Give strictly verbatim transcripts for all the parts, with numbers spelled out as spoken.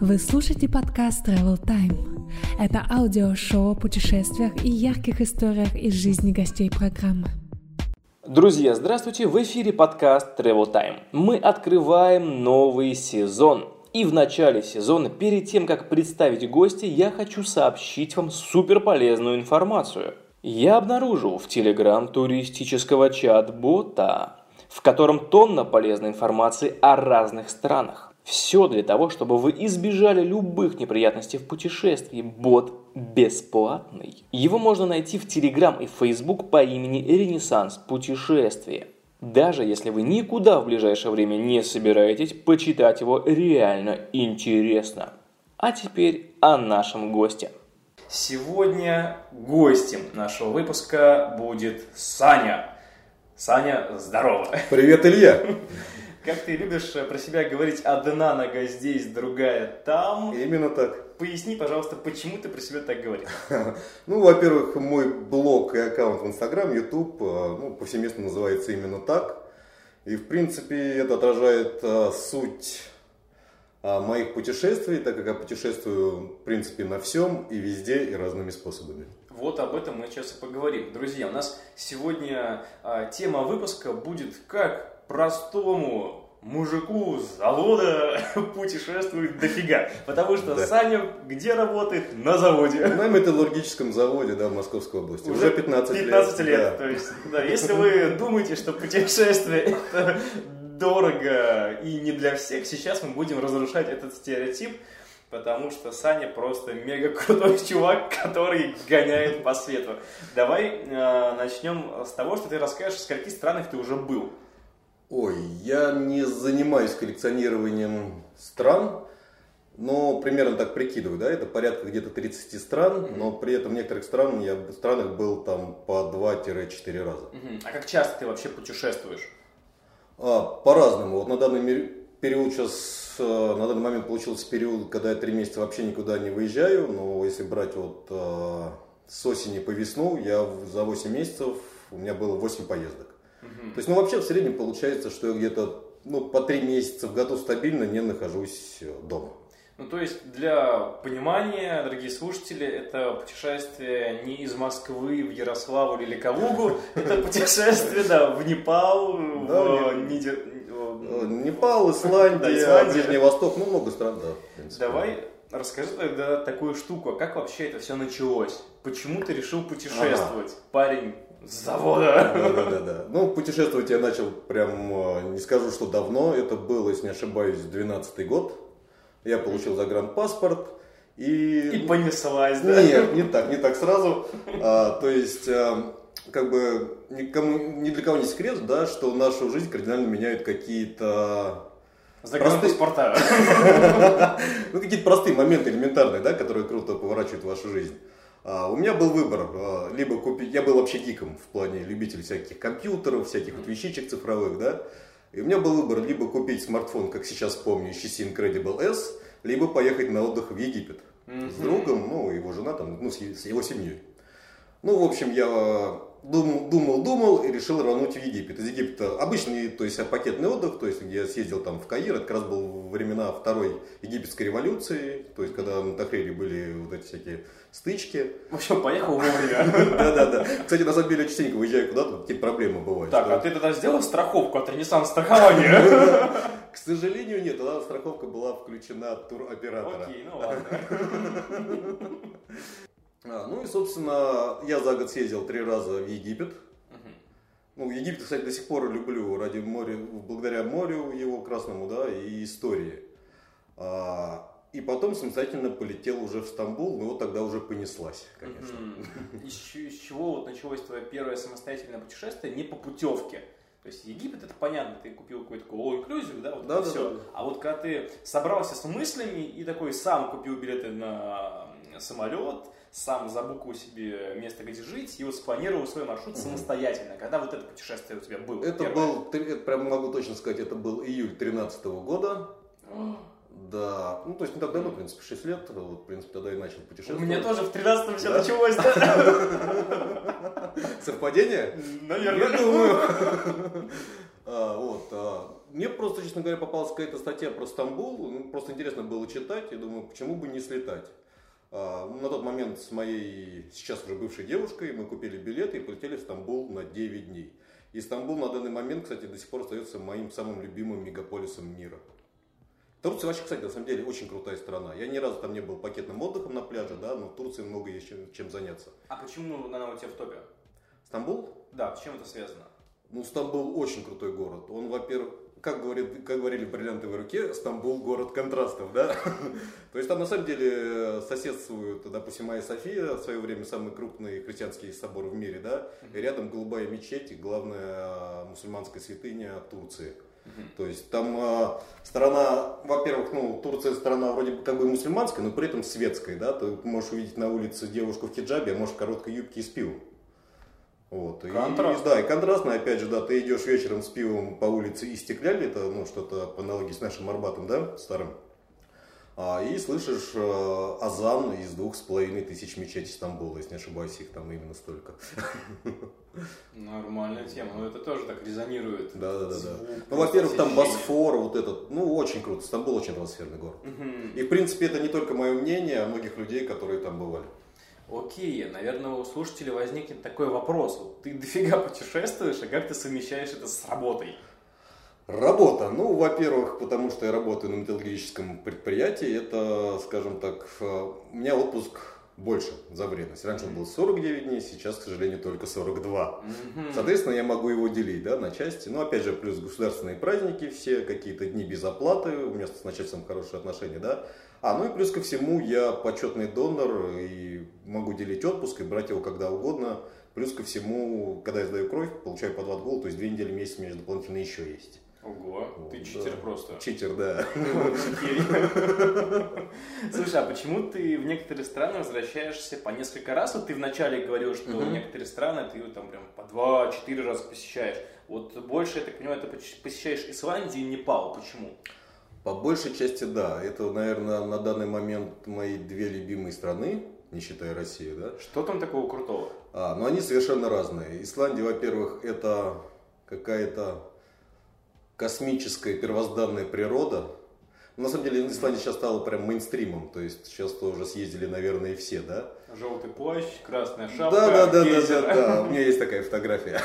Вы слушаете подкаст Travel Time. Это аудиошоу о путешествиях и ярких историях из жизни гостей программы. Друзья, здравствуйте! В эфире подкаст Travel Time. Мы открываем новый сезон. И в начале сезона, перед тем, как представить гостей, я хочу сообщить вам суперполезную информацию. Я обнаружил в Telegram туристического чат-бота, в котором тонна полезной информации о разных странах. Все для того, чтобы вы избежали любых неприятностей в путешествии. Бот бесплатный. Его можно найти в Telegram и Facebook по имени Ренессанс Путешествия. Даже если вы никуда в ближайшее время не собираетесь, почитать его реально интересно. А теперь о нашем госте. Сегодня гостем нашего выпуска будет Саня. Саня, здорово! Привет, Илья! Как ты любишь про себя говорить, одна нога здесь, другая там. Именно так. Поясни, пожалуйста, почему ты про себя так говоришь? Ну, во-первых, мой блог и аккаунт в Инстаграм, Ютуб, ну, повсеместно называется именно так. И, в принципе, это отражает а, суть а, моих путешествий, так как я путешествую, в принципе, на всем и везде, и разными способами. Вот об этом мы сейчас и поговорим. Друзья, у нас сегодня а, тема выпуска будет «Как простому мужику с завода путешествует дофига». Потому что да. Саня где работает? На заводе. На металлургическом заводе, да, в Московской области. Уже, Уже пятнадцать лет. пятнадцать лет. Да. То есть, да, если вы думаете, что путешествие – это дорого и не для всех, сейчас мы будем разрушать этот стереотип. Потому что Саня просто мега крутой чувак, который гоняет по свету. Давай э, начнем с того, что ты расскажешь, в скольких странах ты уже был. Ой, я не занимаюсь коллекционированием стран, но примерно так прикидываю, да, это порядка где-то тридцати стран, mm-hmm. но при этом в некоторых странах я в странах был там по два-четыре раза. Mm-hmm. А как часто ты вообще путешествуешь? А, по-разному. Вот на данный мир... период сейчас, на данный момент получился период, когда я три месяца вообще никуда не выезжаю, но если брать вот э, с осени по весну, я за восемь месяцев, у меня было восемь поездок. Mm-hmm. То есть, ну вообще в среднем получается, что я где-то ну, по три месяца в году стабильно не нахожусь дома. Ну то есть, для понимания, дорогие слушатели, это путешествие не из Москвы в Ярославль или Калугу, это путешествие, да, в Непал, в Нидерланды. Непал, Исландия, да, Исландия, Ближний Восток, ну много стран, да. В принципе. Давай расскажи тогда такую штуку, как вообще это все началось? Почему ты решил путешествовать, ага. парень с завода? Да, да, да, да. Ну, путешествовать я начал прям, не скажу, что давно, это было, если не ошибаюсь, двенадцатый год. Я получил загранпаспорт. И, и понеслась, да? Нет, не так, не так сразу. А, то есть... Как бы никому, ни для кого не секрет, да, что нашу жизнь кардинально меняют какие-то загранпаспорта. Ну, какие-то простые моменты элементарные, да, которые круто поворачивают вашу жизнь. У меня был выбор, либо купить. Я был вообще гиком в плане любителей всяких компьютеров, всяких вот вещичек цифровых, да. И у меня был выбор либо купить смартфон, как сейчас помню, эйч ти си Incredible S, либо поехать на отдых в Египет с другом, ну, его жена там, ну, с его семьей. Ну, в общем, я думал, думал, думал и решил рвануть в Египет. Из Египта обычный, то есть пакетный отдых, то есть я съездил там в Каир, это как раз было времена второй египетской революции, то есть когда на Тахрире были вот эти всякие стычки. В общем, поехал вовремя. Да-да-да. Кстати, на самом деле, я частенько выезжаю куда-то, какие-то проблемы бывают. Так, а ты тогда сделал страховку от Ренессанс-Страхования? К сожалению, нет, тогда страховка была включена от туроператора. Окей, ну ладно. А, ну и, собственно, я за год съездил три раза в Египет. Uh-huh. Ну, Египет, кстати, до сих пор люблю ради моря, благодаря морю его красному, да, и истории. А, и потом самостоятельно полетел уже в Стамбул, но вот тогда уже понеслась, конечно. Uh-huh. Из, из чего вот началось твое первое самостоятельное путешествие не по путевке? То есть Египет, это понятно, ты купил какой-то all-inclusive, да, вот да, это да, все. Да. А вот когда ты собрался с мыслями и такой сам купил билеты на самолет, сам забукал себе место, где жить, и вот спланировал свой маршрут mm-hmm. самостоятельно. Когда вот это путешествие у тебя было? Это первое? Был, это, прям могу точно сказать, это был июль две тысячи тринадцатого года. Oh. Да, ну то есть не так давно, в принципе, шесть лет, вот, в принципе, тогда и начал путешествовать. У меня тоже в тринадцатом все да? началось, да? Совпадение? Наверное. Я думаю. Вот, мне просто, честно говоря, попалась какая-то статья про Стамбул, ну, просто интересно было читать, и думаю, почему бы не слетать. А, на тот момент с моей сейчас уже бывшей девушкой мы купили билеты и полетели в Стамбул на девять дней. И Стамбул на данный момент, кстати, до сих пор остается моим самым любимым мегаполисом мира. Турция вообще, кстати, на самом деле очень крутая страна. Я ни разу там не был пакетным отдыхом на пляже, да, но в Турции много есть чем, чем заняться. А почему она у тебя в топе? Стамбул? Да, с чем это связано? Ну, Стамбул очень крутой город. Он, во-первых, как, говорит, как говорили в «Бриллиантовой руке», Стамбул – город контрастов, да? То есть там на самом деле соседствуют, допустим, Майя София, в свое время самый крупный христианский собор в мире, да? И рядом голубая мечеть и главная мусульманская святыня Турции. То есть там э, страна, во-первых, ну, Турция страна вроде бы как бы мусульманская, но при этом светская, да, ты можешь увидеть на улице девушку в хиджабе, а можешь в короткой юбке и с пивом. Вот. И, да, и контрастно, опять же, да, ты идешь вечером с пивом по улице Истекляль, это, ну, что-то по аналогии с нашим Арбатом, да, старым, а, и слышишь э, азан из двух с половиной тысяч мечетей Стамбула, если не ошибаюсь, их там именно столько. Нормальная тема, но это тоже так резонирует. Да, да, да, да. Ну, во-первых, там Босфор, вот этот, ну, очень круто. Стамбул очень атмосферный город. Угу. И, в принципе, это не только мое мнение, а многих людей, которые там бывали. Окей, наверное, у слушателей возникнет такой вопрос. Ты дофига путешествуешь, а как ты совмещаешь это с работой? Работа. Ну, во-первых, потому что я работаю на металлургическом предприятии. Это, скажем так, у меня отпуск... больше за вредность. Раньше он был сорок девять дней, сейчас, к сожалению, только сорок два. Mm-hmm. Соответственно, я могу его делить, да, на части. Но, опять же, плюс государственные праздники все, какие-то дни без оплаты. У меня с начальством хорошие отношения, да. А, ну и плюс ко всему, я почетный донор и могу делить отпуск и брать его когда угодно. Плюс ко всему, когда я сдаю кровь, получаю по два отгула, то есть две недели в месяц у меня дополнительно еще есть. Ого, вот, ты читер, да. Просто. Читер, да. Слушай, а почему ты в некоторые страны возвращаешься по несколько раз? Вот ты вначале говорил, что в некоторые страны ты там прям по два-четыре раза посещаешь. Вот больше, я так понимаю, ты посещаешь Исландию и Непал. Почему? По большей части, да. Это, наверное, на данный момент мои две любимые страны, не считая России, да. Что там такого крутого? А, ну они совершенно разные. Исландия, во-первых, это какая-то... космическая первозданная природа. На самом деле Исландия сейчас стала прям мейнстримом, то есть сейчас тоже съездили, наверное, и все, да? Желтый плащ, красная шапка, да, да, гейзер. Да, да, да, да, у меня есть такая фотография.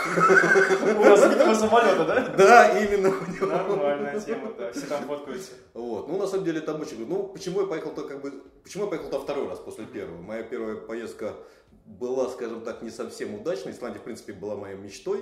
У нас видео самолета, да? Да, именно у него. Нормальная тема, да, все там фоткаются. Вот, ну на самом деле там очень... Ну, почему я поехал-то как бы... Почему я поехал-то второй раз после первого? Моя первая поездка была, скажем так, не совсем удачной. Исландия, в принципе, была моей мечтой.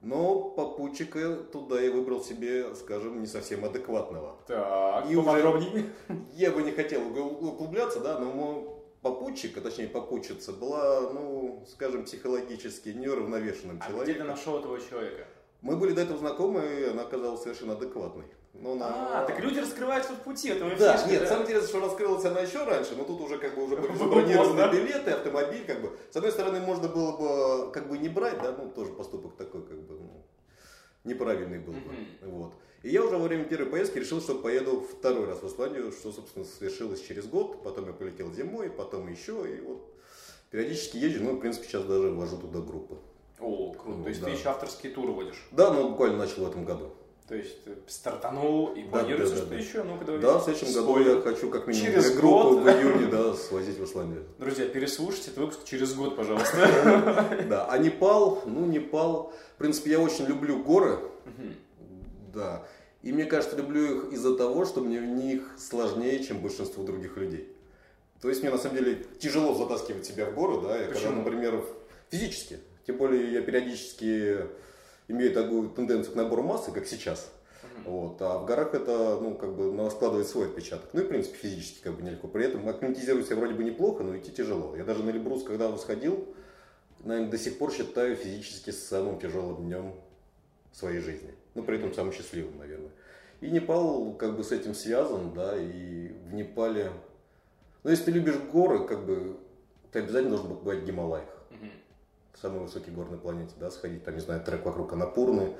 Но попутчика туда я выбрал себе, скажем, не совсем адекватного. Так, и поподробнее. Уже, я бы не хотел углубляться, да, но попутчик, а точнее попутчица, была, ну, скажем, психологически неуравновешенным человеком. А где ты нашел этого человека? Мы были до этого знакомы, и она оказалась совершенно адекватной. Но она... А, так люди раскрываются в пути, это мы да, фишки, нет, да? Самое интересное, что раскрылась она еще раньше, но тут уже как бы уже были забронированы билеты, автомобиль, как бы. С одной стороны, можно было бы как бы не брать, да, ну тоже поступок такой, как бы, ну, неправильный был бы. Вот. И я уже во время первой поездки решил, что поеду второй раз в Исландию, что, собственно, свершилось через год, потом я полетел зимой, потом еще, и вот периодически езжу, ну, в принципе, сейчас даже ввожу туда группу. О, круто, ну, то есть да. Ты еще авторские туры водишь? Да, ну, буквально начал в этом году. То есть ты стартанул и да, планируется, да, да, что да. Еще? Ну-ка, давай. Да, в следующем году я хочу как минимум через группу год. В июне да, свозить в Исландию. Друзья, переслушайте этот выпуск через год, пожалуйста. Да, а Непал, ну Непал, в принципе, я очень люблю горы, да, и мне кажется, люблю их из-за того, что мне в них сложнее, чем большинству других людей. То есть мне на самом деле тяжело затаскивать себя в горы, да, когда, например, физически, тем более я периодически... имеют такую тенденцию к набору массы, как сейчас. Uh-huh. Вот. А в горах это, ну, как бы, складывает свой отпечаток. Ну и, в принципе, физически как бы нелегко. При этом акклиматизирую себя вроде бы неплохо, но идти тяжело. Я даже на Эльбрус, когда восходил, наверное, до сих пор считаю физически самым тяжелым днем своей жизни. Но при этом самым счастливым, наверное. И Непал как бы с этим связан, да, и в Непале... Ну, если ты любишь горы, как бы, ты обязательно должен бывать в Гималаях. Uh-huh. Самый высокий гор на планете, да, сходить, там, не знаю, трек вокруг Анапурны,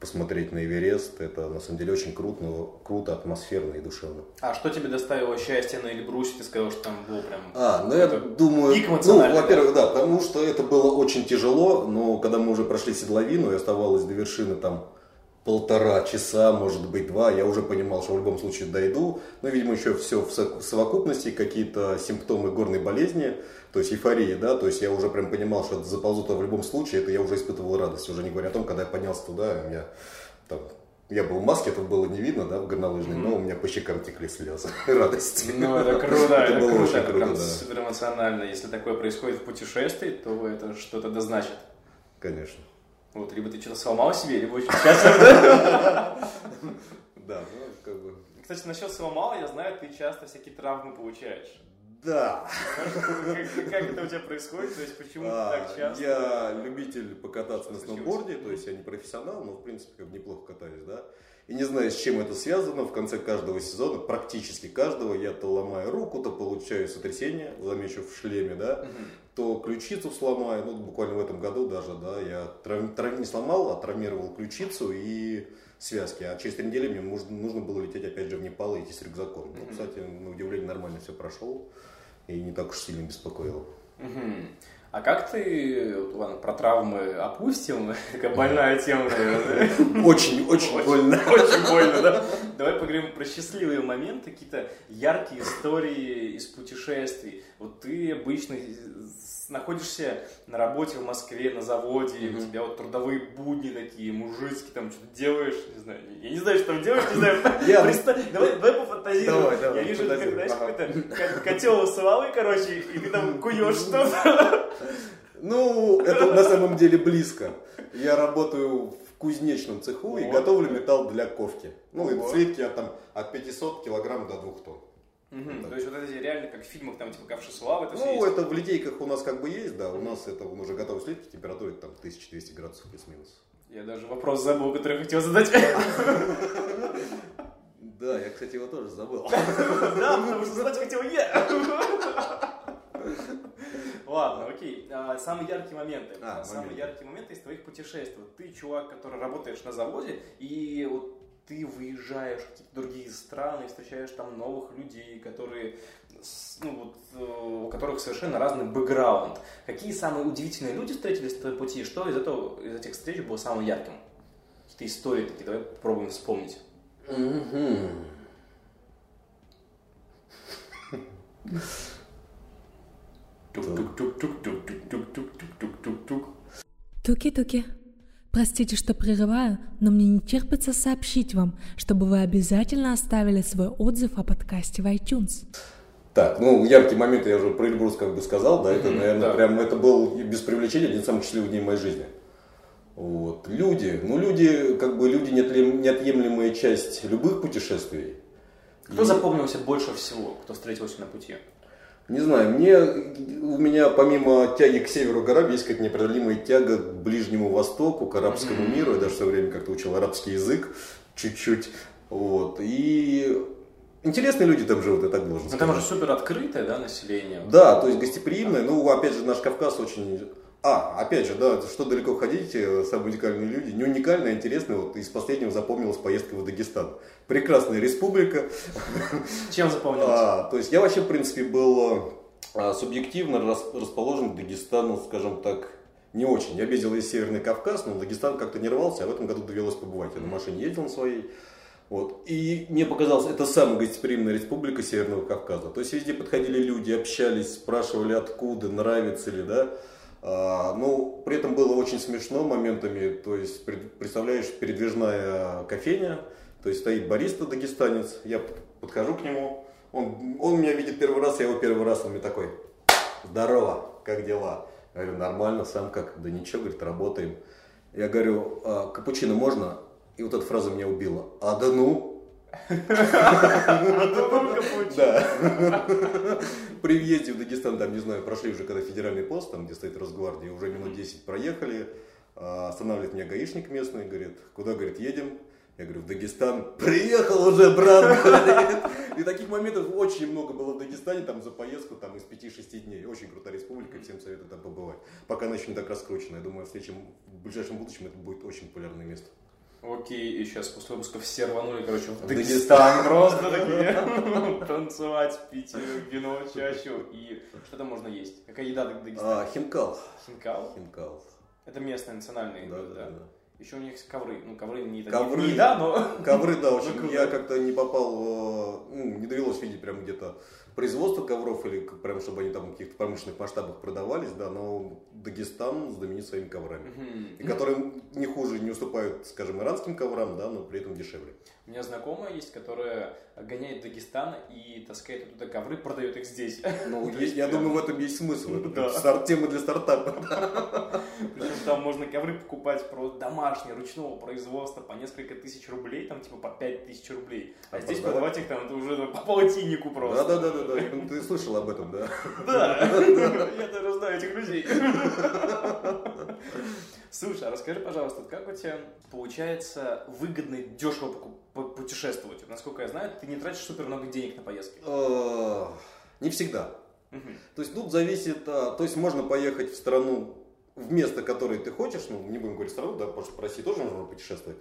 посмотреть на Эверест, это на самом деле очень круто, но круто, атмосферно и душевно. А что тебе доставило счастье на Эльбрусе, ты сказал, что там был прям... А, ну я думаю, ну, во-первых, да, потому что это было очень тяжело, но когда мы уже прошли седловину и оставалось до вершины там полтора часа, может быть два, я уже понимал, что в любом случае дойду. Но, видимо, еще все в совокупности, какие-то симптомы горной болезни, то есть эйфории, да, то есть я уже прям понимал, что заползу-то в любом случае, это я уже испытывал радость, уже не говоря о том, когда я поднялся туда, у меня там... Я был в маске, это было не видно, да, в горнолыжной, mm-hmm. но у меня по щекам текли слезы радости. Ну, это круто, это, это было круто, очень круто, да. Супер эмоционально. Если такое происходит в путешествии, то это что-то дозначит. Конечно. Вот, либо ты что-то сломал себе, либо очень счастлив, да? Да, ну, как бы... Кстати, насчет сломал, я знаю, ты часто всякие травмы получаешь. Да. Как, как это у тебя происходит? То есть почему а, так часто? Я любитель покататься Что на сноуборде, то есть я не профессионал, но в принципе неплохо катаюсь, да. И не знаю, с чем это связано, в конце каждого сезона, практически каждого, я то ломаю руку, то получаю сотрясение, замечу в шлеме, да, то ключицу сломаю, ну буквально в этом году даже, да, я трав... Трав... не сломал, а травмировал ключицу и связки, а через три недели мне нужно было лететь опять же в Непал и идти с рюкзаком. Ну, кстати, на удивление нормально все прошло и не так уж сильно беспокоило. А как ты, ладно, про травмы опустим, такая больная тема, наверное. Очень-очень больно. Очень больно, да. Давай поговорим про счастливые моменты, какие-то яркие истории из путешествий. Вот ты обычно находишься на работе в Москве, на заводе, mm-hmm. у тебя вот трудовые будни такие, мужицкие, там что-то делаешь, не знаю, я не знаю, что там делаешь, не знаю, давай пофантазируем. Я вижу, ты, знаешь, какой-то котел соловой, короче, и ты там куешь что-то. Ну, это на самом деле близко. Я работаю в кузнечном цеху вот. И готовлю металл для ковки. Ну, вот. И слитки от, там, от пятисот килограмм до двух тонн. Угу. То есть вот это реально как в фильмах, там, типа ковши славы, это все Ну, есть? Это в литейках у нас как бы есть, да. У mm-hmm. нас это уже готовые слитки, температура там тысяча двести градусов плюс-минус. Я даже вопрос забыл, который я хотел задать. Да, я, кстати, его тоже забыл. Да, потому что задать хотел я. Ладно, окей. А, самые яркие моменты. А, самые моменты. яркие моменты из твоих путешествий. Ты чувак, который работаешь на заводе, и вот ты выезжаешь в какие-то другие страны, встречаешь там новых людей, которые, ну, вот, у которых совершенно разный бэкграунд. Какие самые удивительные люди встретились на твоем пути? Что из этого, из этих встреч было самым ярким? Какие-то истории такие, давай попробуем вспомнить. Тук-тук-тук-тук-тук-тук-тук-тук-тук-тук-тук. Туки-туки. Простите, что прерываю, но мне не терпится сообщить вам, чтобы вы обязательно оставили свой отзыв о подкасте в iTunes. Так, ну, яркий момент я уже про Эльбрус как бы сказал, да, это, наверное, да. прям, это был без привлечения один из самых счастливых дней моей жизни. Вот, люди, ну, люди, как бы, люди неотъемлемая часть любых путешествий. Кто И... запомнился больше всего, кто встретился на пути? Не знаю, мне, у меня помимо тяги к северу горам есть как непреодолимая тяга к Ближнему Востоку, к арабскому mm-hmm. миру. Я даже в свое время как-то учил арабский язык чуть-чуть. Вот. И интересные люди там живут, я так должен сказать. Там же супер открытое, да, население? Да, то есть гостеприимное. Да. Ну, опять же, наш Кавказ очень... А, опять же, да, что далеко ходить, самые уникальные люди. Не уникально, а интересно. Вот из последнего запомнилась поездка в Дагестан. Прекрасная республика. Чем запомнилась? А, то есть я вообще, в принципе, был а, субъективно расположен к Дагестану, скажем так, не очень. Я ездил из Северный Кавказ, но Дагестан как-то не рвался, а в этом году довелось побывать. Я на машине ездил на своей. Вот. И мне показалось, это самая гостеприимная республика Северного Кавказа. То есть везде подходили люди, общались, спрашивали, откуда, нравится ли, да. А, ну, при этом было очень смешно моментами, то есть, представляешь, передвижная кофейня, то есть стоит бариста дагестанец, я подхожу к нему, он, он меня видит первый раз, я его первый раз, он мне такой: здорово, как дела? Я говорю: нормально, сам как? Да ничего, говорит, работаем. Я говорю: а, капучино можно? И вот эта фраза меня убила: а да ну! При въезде в Дагестан, там, не знаю, прошли уже когда федеральный пост, там, где стоит Росгвардия, уже минут десять проехали, останавливает меня гаишник местный, говорит: куда, говорит, едем? Я говорю: в Дагестан. Приехал уже, брат, говорит. И таких моментов очень много было в Дагестане, там, за поездку, там, из пяти-шести дней. Очень крутая республика, всем советую там побывать. Пока она еще не так раскручена, я думаю, в следующем, в ближайшем будущем это будет очень популярное место. Окей, и сейчас после выпуска все рванули, короче, в Дагестан просто такие, танцевать, пить вино, чащу, и что там можно есть? Какая еда в Дагестане? Хинкал. Хинкал? Хинкал. Это местная национальная еда, да? Еще у них ковры. Ну, ковры не еда, ковры, не еда но... Ковры, да, очень. Я как-то не попал, ну, не довелось видеть прям где-то производство ковров, или прям, чтобы они там в каких-то промышленных масштабах продавались, да, но Дагестан знаменит своими коврами, mm-hmm. и которые не хуже, не уступают, скажем, иранским коврам, да, но при этом дешевле. У меня знакомая есть, которая гоняет Дагестан и таскает оттуда ковры, продает их здесь. Ну, есть, я прям... думаю, в этом есть смысл. Это да. Старт, тема для стартапа. Причем там можно ковры покупать просто домашние, ручного производства, по несколько тысяч рублей, там типа по пять тысяч рублей. А, а здесь продавать их там это уже по полтиннику просто. Да, да, да. Да, ты слышал об этом, да? Да, я даже знаю этих людей. Слушай, а расскажи, пожалуйста, как у тебя получается выгодно и дешево путешествовать? Насколько я знаю, ты не тратишь супер много денег на поездки. Не всегда. То есть тут зависит, то есть можно поехать в страну, в место, которое ты хочешь, ну не будем говорить страну, да, потому что по России тоже можно путешествовать.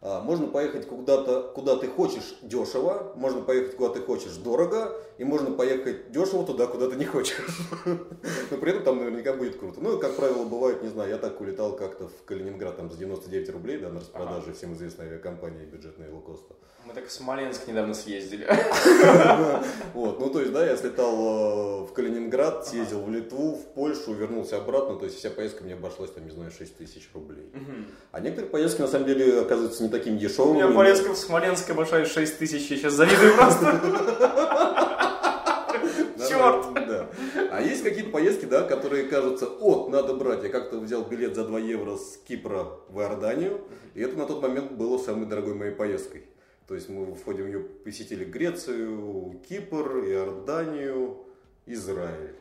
Можно поехать куда-то, куда ты хочешь дешево, можно поехать куда ты хочешь дорого, и можно поехать дешево туда, куда ты не хочешь. Но при этом там наверняка будет круто. Ну, как правило, бывает, не знаю, я так улетал как-то в Калининград там за девяносто девять рублей, да, на распродаже всем известной авиакомпании бюджетной лоукоста. Мы так в Смоленск недавно съездили. Вот, ну то есть, да, я слетал в Калининград, съездил в Литву, в Польшу, вернулся обратно, то есть вся поездка мне обошлась, там, не знаю, шесть тысяч рублей. А некоторые поездки, на самом деле, оказываются не таким дешевым. У меня поездка в Смоленске большая шесть тысяч, я сейчас завидую просто. Черт! Да. А есть какие-то поездки, да, которые кажутся, о, надо брать. Я как-то взял билет за два евро с Кипра в Иорданию, и это на тот момент было самой дорогой моей поездкой. То есть мы в ходе ее посетили Грецию, Кипр, Иорданию, Израиль.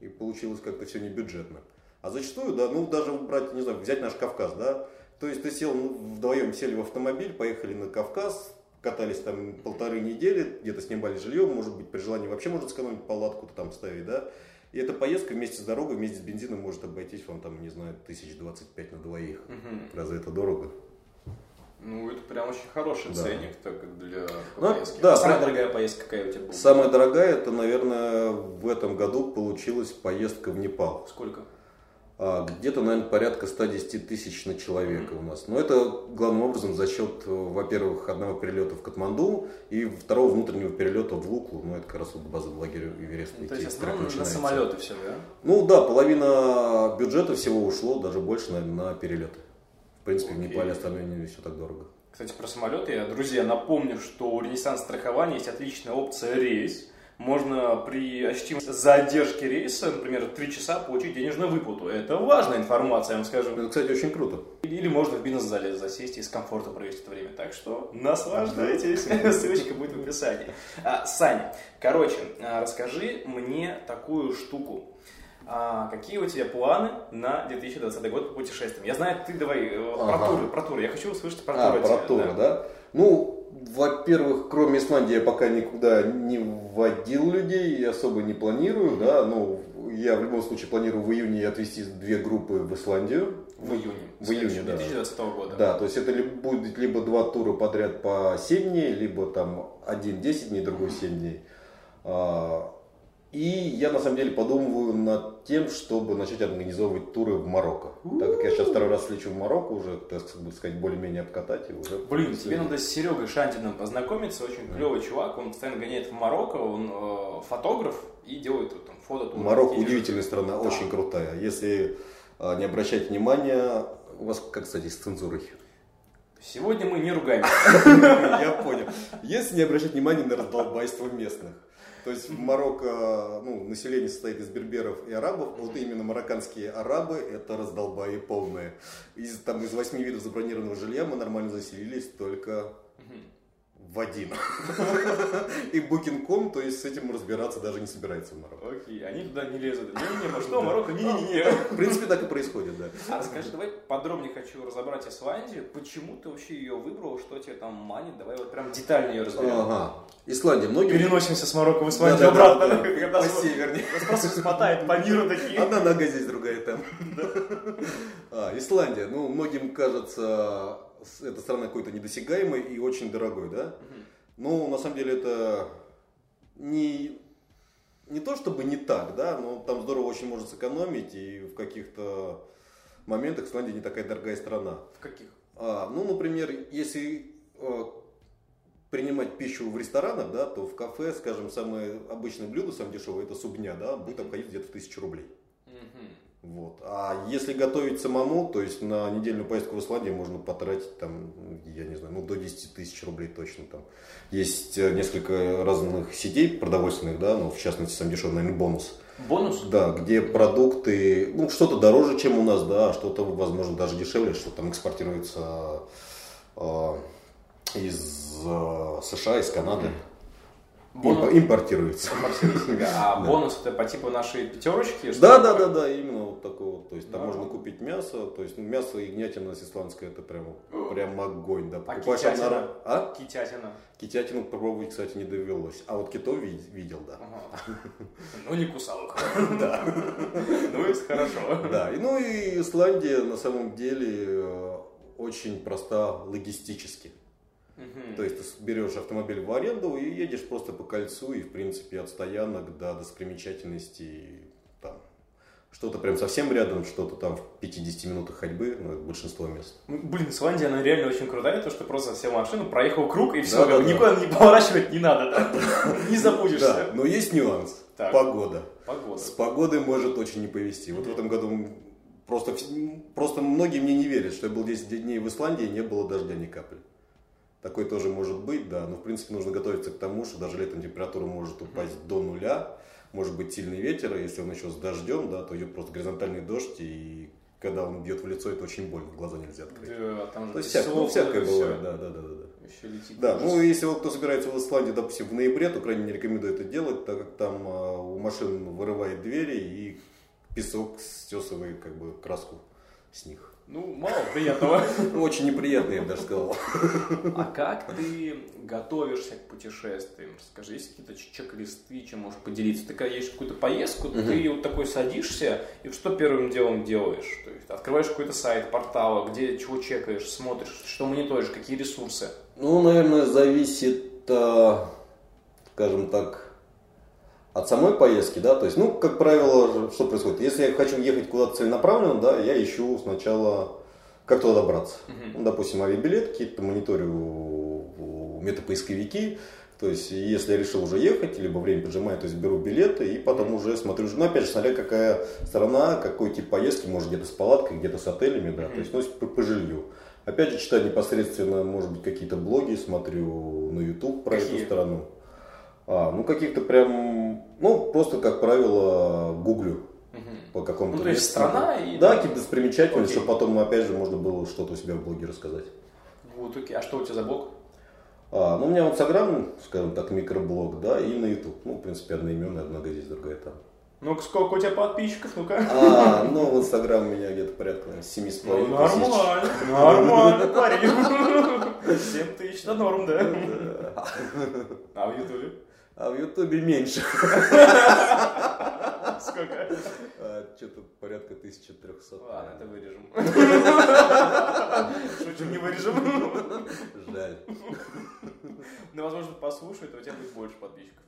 И получилось как-то все не бюджетно. А зачастую, да, ну даже брать, не знаю, взять наш Кавказ, да. То есть ты сел, ну, вдвоем сели в автомобиль, поехали на Кавказ, катались там полторы недели, где-то снимали жилье, может быть, при желании вообще можно сэкономить палатку-то там ставить, да. И эта поездка вместе с дорогой, вместе с бензином может обойтись вам там, не знаю, тысяч двадцать пять на двоих. Угу. Разве это дорого? Ну, это прям очень хороший да. ценник, так как для ну, поездки. Да, самая дорогая поездка какая у тебя была? Самая дорогая, это, наверное, в этом году получилась поездка в Непал. Сколько? Где-то, наверное, порядка сто десять тысяч на человека у нас. Но это, главным образом, за счет, во-первых, одного перелета в Катманду и второго внутреннего перелета в Луклу. Ну, это как раз вот база лагеря Эвереста. Ну, то есть, основном на самолеты все, да? Ну, да, половина бюджета всего ушло, даже больше, наверное, на перелеты. В принципе, окей. В Непале остальное не все так дорого. Кстати, про самолеты. Друзья, напомню, что у Ренессанс-Страхования есть отличная опция «Рейс». Можно при ощутимой задержке рейса, например, три часа, получить денежную выплату. Это важная информация, я вам скажу. Это, кстати, очень круто. Или можно в бизнес-зале засесть и с комфортом провести это время. Так что наслаждайтесь. Ссылочка будет в описании. А, Саня, короче, расскажи мне такую штуку. А какие у тебя планы на две тысячи двадцатый год по путешествиям? Я знаю, ты давай ага. про, туры, про туры. Я хочу услышать про туры. А, про туры, да? да? Ну, во-первых, кроме Исландии я пока никуда не водил людей, я особо не планирую, mm-hmm. да, но я в любом случае планирую в июне отвезти две группы в Исландию. В июне. В июне, да. две тысячи двадцатого года. Да, то есть это будет либо два тура подряд по семь дней, либо там один десять дней, другой mm-hmm. семь дней. И я на самом деле подумываю над тем, чтобы начать организовывать туры в Марокко. Так как я сейчас второй раз лечу в Марокко, уже, так сказать, более-менее обкатать. И уже Блин, тебе надо с Серегой Шандиным познакомиться, очень да. клевый чувак, он постоянно гоняет в Марокко, он э, фотограф и делает там фототуры. Марокко удивительная страна, да. очень крутая. Если э, не обращать внимания, у вас, как, кстати, с цензурой? Сегодня мы не ругаемся. Я понял. Если не обращать внимания на раздолбайство местных. То есть в Марокко, ну, население состоит из берберов и арабов, вот именно марокканские арабы это раздолбаи полные. Из, там, из восьми видов забронированного жилья мы нормально заселились только в один. И букинг точка ком, то есть с этим разбираться даже не собирается в Марокко. Окей, они туда не лезут. Не-не-не, что Марокко? Не-не-не. В принципе, так и происходит, да. А скажи, давай подробнее хочу разобрать Исландию. Почему ты вообще ее выбрал? Что тебе там манит? Давай вот прям детально ее разберем. Ага. Исландия. Многие... Переносимся с Марокко в Исландию обратно. Да, да, да, да. По севернее. Нас просто смотает по миру такие. Одна нога здесь, другая там. а, Исландия. Ну, многим кажется, эта страна какой-то недосягаемой и очень дорогой, да? Но на самом деле это не, не то чтобы не так, да, но там здорово очень можно сэкономить, и в каких-то моментах Исландия не такая дорогая страна. В каких? Ну, например, если принимать пищу в ресторанах, да, то в кафе, скажем, самое обычное блюдо, самое дешевое, это субня, да, будет обходиться где-то в тысячу рублей. Вот. А если готовить самому, то есть на недельную поездку в Исландию можно потратить там, я не знаю, ну до десяти тысяч рублей точно там. Есть несколько разных сетей продовольственных, да, ну в частности сам дешевый, наверное, бонус. Бонус? Да, где продукты, ну что-то дороже, чем у нас, да, что-то, возможно, даже дешевле, что там экспортируется э, из э, США, из Канады. Mm. Бонус... Импортируется. А бонус это по типу нашей пятерочки? Да, да, да, да, именно вот такого. То есть там можно купить мясо, то есть мясо и ягнятина исландская, это прям прям огонь, да. Покупаешь одна. А? Китятина. Китятину попробовать, кстати, не довелось. А вот китов видел, да. Ну не кусал их. Да. Ну и хорошо. Да. Ну и Исландия на самом деле очень проста логистически. Mm-hmm. То есть ты берешь автомобиль в аренду и едешь просто по кольцу и, в принципе, от стоянок до достопримечательностей, там, что-то прям совсем рядом, что-то там в пятидесяти минутах ходьбы, ну, это большинство мест. Блин, Исландия, она реально очень крутая, то, что просто сел в машину, проехал круг и все, да, да, никуда да. не поворачивать не надо, да? Не забудешься. Да, но есть нюанс. Так. Погода. Погода. С погодой может очень не повезти. Mm-hmm. Вот в этом году просто, просто многие мне не верят, что я был десять дней в Исландии, не было дождя ни капли. Такой тоже может быть, да, но в принципе нужно готовиться к тому, что даже летом температура может упасть mm-hmm. до нуля, может быть сильный ветер, а если он еще с дождем, да, то идет просто горизонтальный дождь, и когда он бьет в лицо, это очень больно, глаза нельзя открыть. Да, там же песок, ну, всякое бывает, да, да, да, да. Еще летит. Да, ну если вот кто собирается в Исландию, допустим, в ноябре, то крайне не рекомендую это делать, так как там а, у машин вырывает двери, и песок стесывает как бы краску с них. Ну, мало приятного. Очень неприятно, я бы даже сказал. А как ты готовишься к путешествиям? Расскажи, есть какие-то чек-листы, чем можешь поделиться? Ты когда едешь в какую-то поездку, угу. ты вот такой садишься, и что первым делом делаешь? То есть открываешь какой-то сайт, портал, где чего чекаешь, смотришь, что мониторишь, какие ресурсы? Ну, наверное, зависит, скажем так, от самой поездки, да, то есть, ну, как правило, что происходит? Если я хочу ехать куда-то целенаправленно, да, я ищу сначала, как туда добраться. Uh-huh. Ну, допустим, авиабилет, какие-то мониторю метапоисковики, то есть, если я решил уже ехать, либо время поджимает, то есть, беру билеты и потом uh-huh. уже смотрю, ну, опять же, смотря какая страна, какой тип поездки, может, где-то с палаткой, где-то с отелями, да, uh-huh. то есть, ну, по, по жилью. Опять же, читаю непосредственно, может быть, какие-то блоги, смотрю на YouTube про Какие? Эту страну. А, ну каких-то прям, ну просто, как правило, гуглю угу. по какому-то ну, то есть страна и... Да, какие-то достопримечательности, чтобы потом, опять же, можно было что-то у себя в блоге рассказать. Вот, окей. А что у тебя за блог? А, ну у меня в Инстаграм, скажем так, микроблог, да, и на Ютуб. Ну, в принципе, одноименная, одна здесь, другая там. Ну-ка, сколько у тебя подписчиков, ну-ка? А, ну в Инстаграм у меня где-то порядка семь с половиной тысяч. Ну, нормально, нормально, парень. семь тысяч, на норм, да. А в Ютубе? А в Ютубе меньше. Сколько? А, что-то порядка тысячи трёхсот. Ладно, это вырежем. Шучу, не вырежем. Жаль. Ну, возможно, послушают, а у тебя будет больше подписчиков.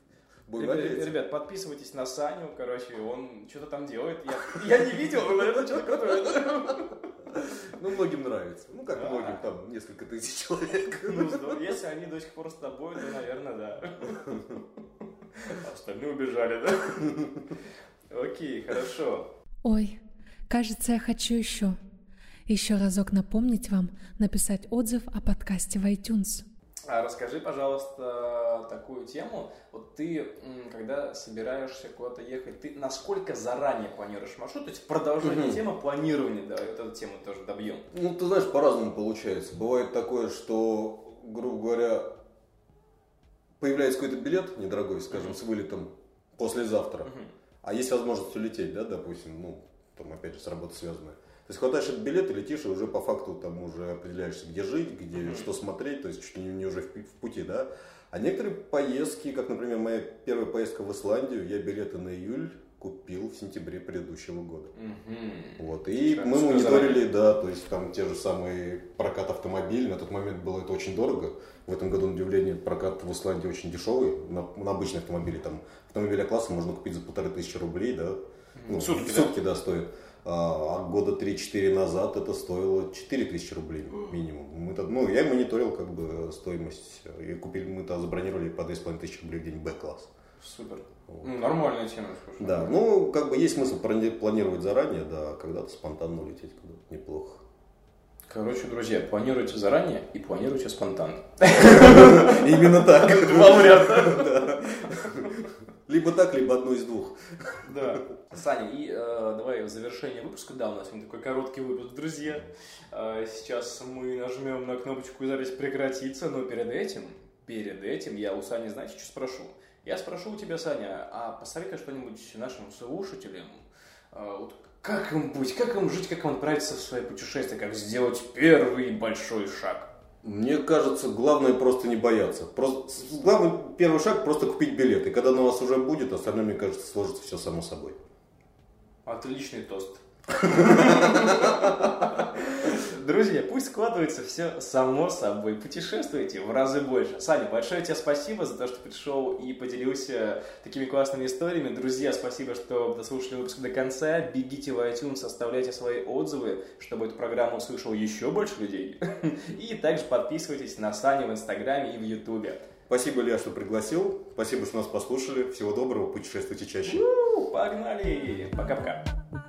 Ребят, ребят, подписывайтесь на Саню, короче, он что-то там делает. Я, я не видел, но, наверное, что-то крутое. Ну, многим нравится. Ну, как многим, там, несколько тысяч человек. Ну, здорово. Если они до сих пор с тобой, то, наверное, да. Остальные убежали, да? Окей, хорошо. Ой, кажется, я хочу еще. Еще разок напомнить вам написать отзыв о подкасте в iTunes. А расскажи, пожалуйста, такую тему. Вот ты, когда собираешься куда-то ехать, ты насколько заранее планируешь маршрут? То есть продолжение mm-hmm. темы планирования, давай вот эту тему тоже добьем. Ну, ты знаешь, по-разному получается. Бывает такое, что, грубо говоря, появляется какой-то билет недорогой, скажем, mm-hmm. с вылетом послезавтра. Mm-hmm. А есть возможность улететь, да, допустим, ну, там опять же с работой связанная. То есть хватаешь этот билет и летишь, и уже по факту там уже определяешься, где жить, где mm-hmm. что смотреть, то есть чуть ли не уже в пути, да. А некоторые поездки, как, например, моя первая поездка в Исландию, я билеты на июль купил в сентябре предыдущего года. Угу. Вот. И так, мы мониторили, да, то есть там те же самые прокат автомобилей. На тот момент было это очень дорого. В этом году, на удивление, прокат в Исландии очень дешевый. На, на обычные автомобили, там, автомобиля класса можно купить за полторы тысячи рублей, да. Ну, сутки, да? сутки, да, стоит. А года три-четыре назад это стоило четыре тысячи рублей минимум. Мы-то, ну, я мониторил как бы стоимость. И купили, мы-то забронировали по две тысячи пятьсот рублей в день Б-класс. Супер. Вот. Ну, нормальная тема. Слушай. Да, ну, как бы есть смысл планировать заранее, да, когда-то спонтанно улететь куда-то неплохо. Короче, друзья, планируйте заранее и планируйте спонтанно. Именно так. Два варианта. Либо так, либо одно из двух. Да. Саня, и э, давай в завершение выпуска. Да, у нас сегодня такой короткий выпуск, друзья. Э, сейчас мы нажмем на кнопочку «Запись прекратится», но перед этим, перед этим я у Сани, знаете, что спрошу? Я спрошу у тебя, Саня, а посоветуй что-нибудь нашим слушателям, э, вот как им быть, как им жить, как им отправиться в свои путешествия, как сделать первый большой шаг. Мне кажется, главное просто не бояться. Просто, главный первый шаг просто купить билет. И когда на вас уже будет, остальное, мне кажется, сложится все само собой. Отличный тост. Друзья, пусть складывается все само собой. Путешествуйте в разы больше. Саня, большое тебе спасибо за то, что пришел и поделился такими классными историями. Друзья, спасибо, что дослушали выпуск до конца. Бегите в iTunes, оставляйте свои отзывы, чтобы эту программу услышало еще больше людей. И также подписывайтесь на Саню в Инстаграме и в Ютубе. Спасибо, Илья, что пригласил. Спасибо, что нас послушали. Всего доброго, путешествуйте чаще. У-у-у, погнали! Пока-пока.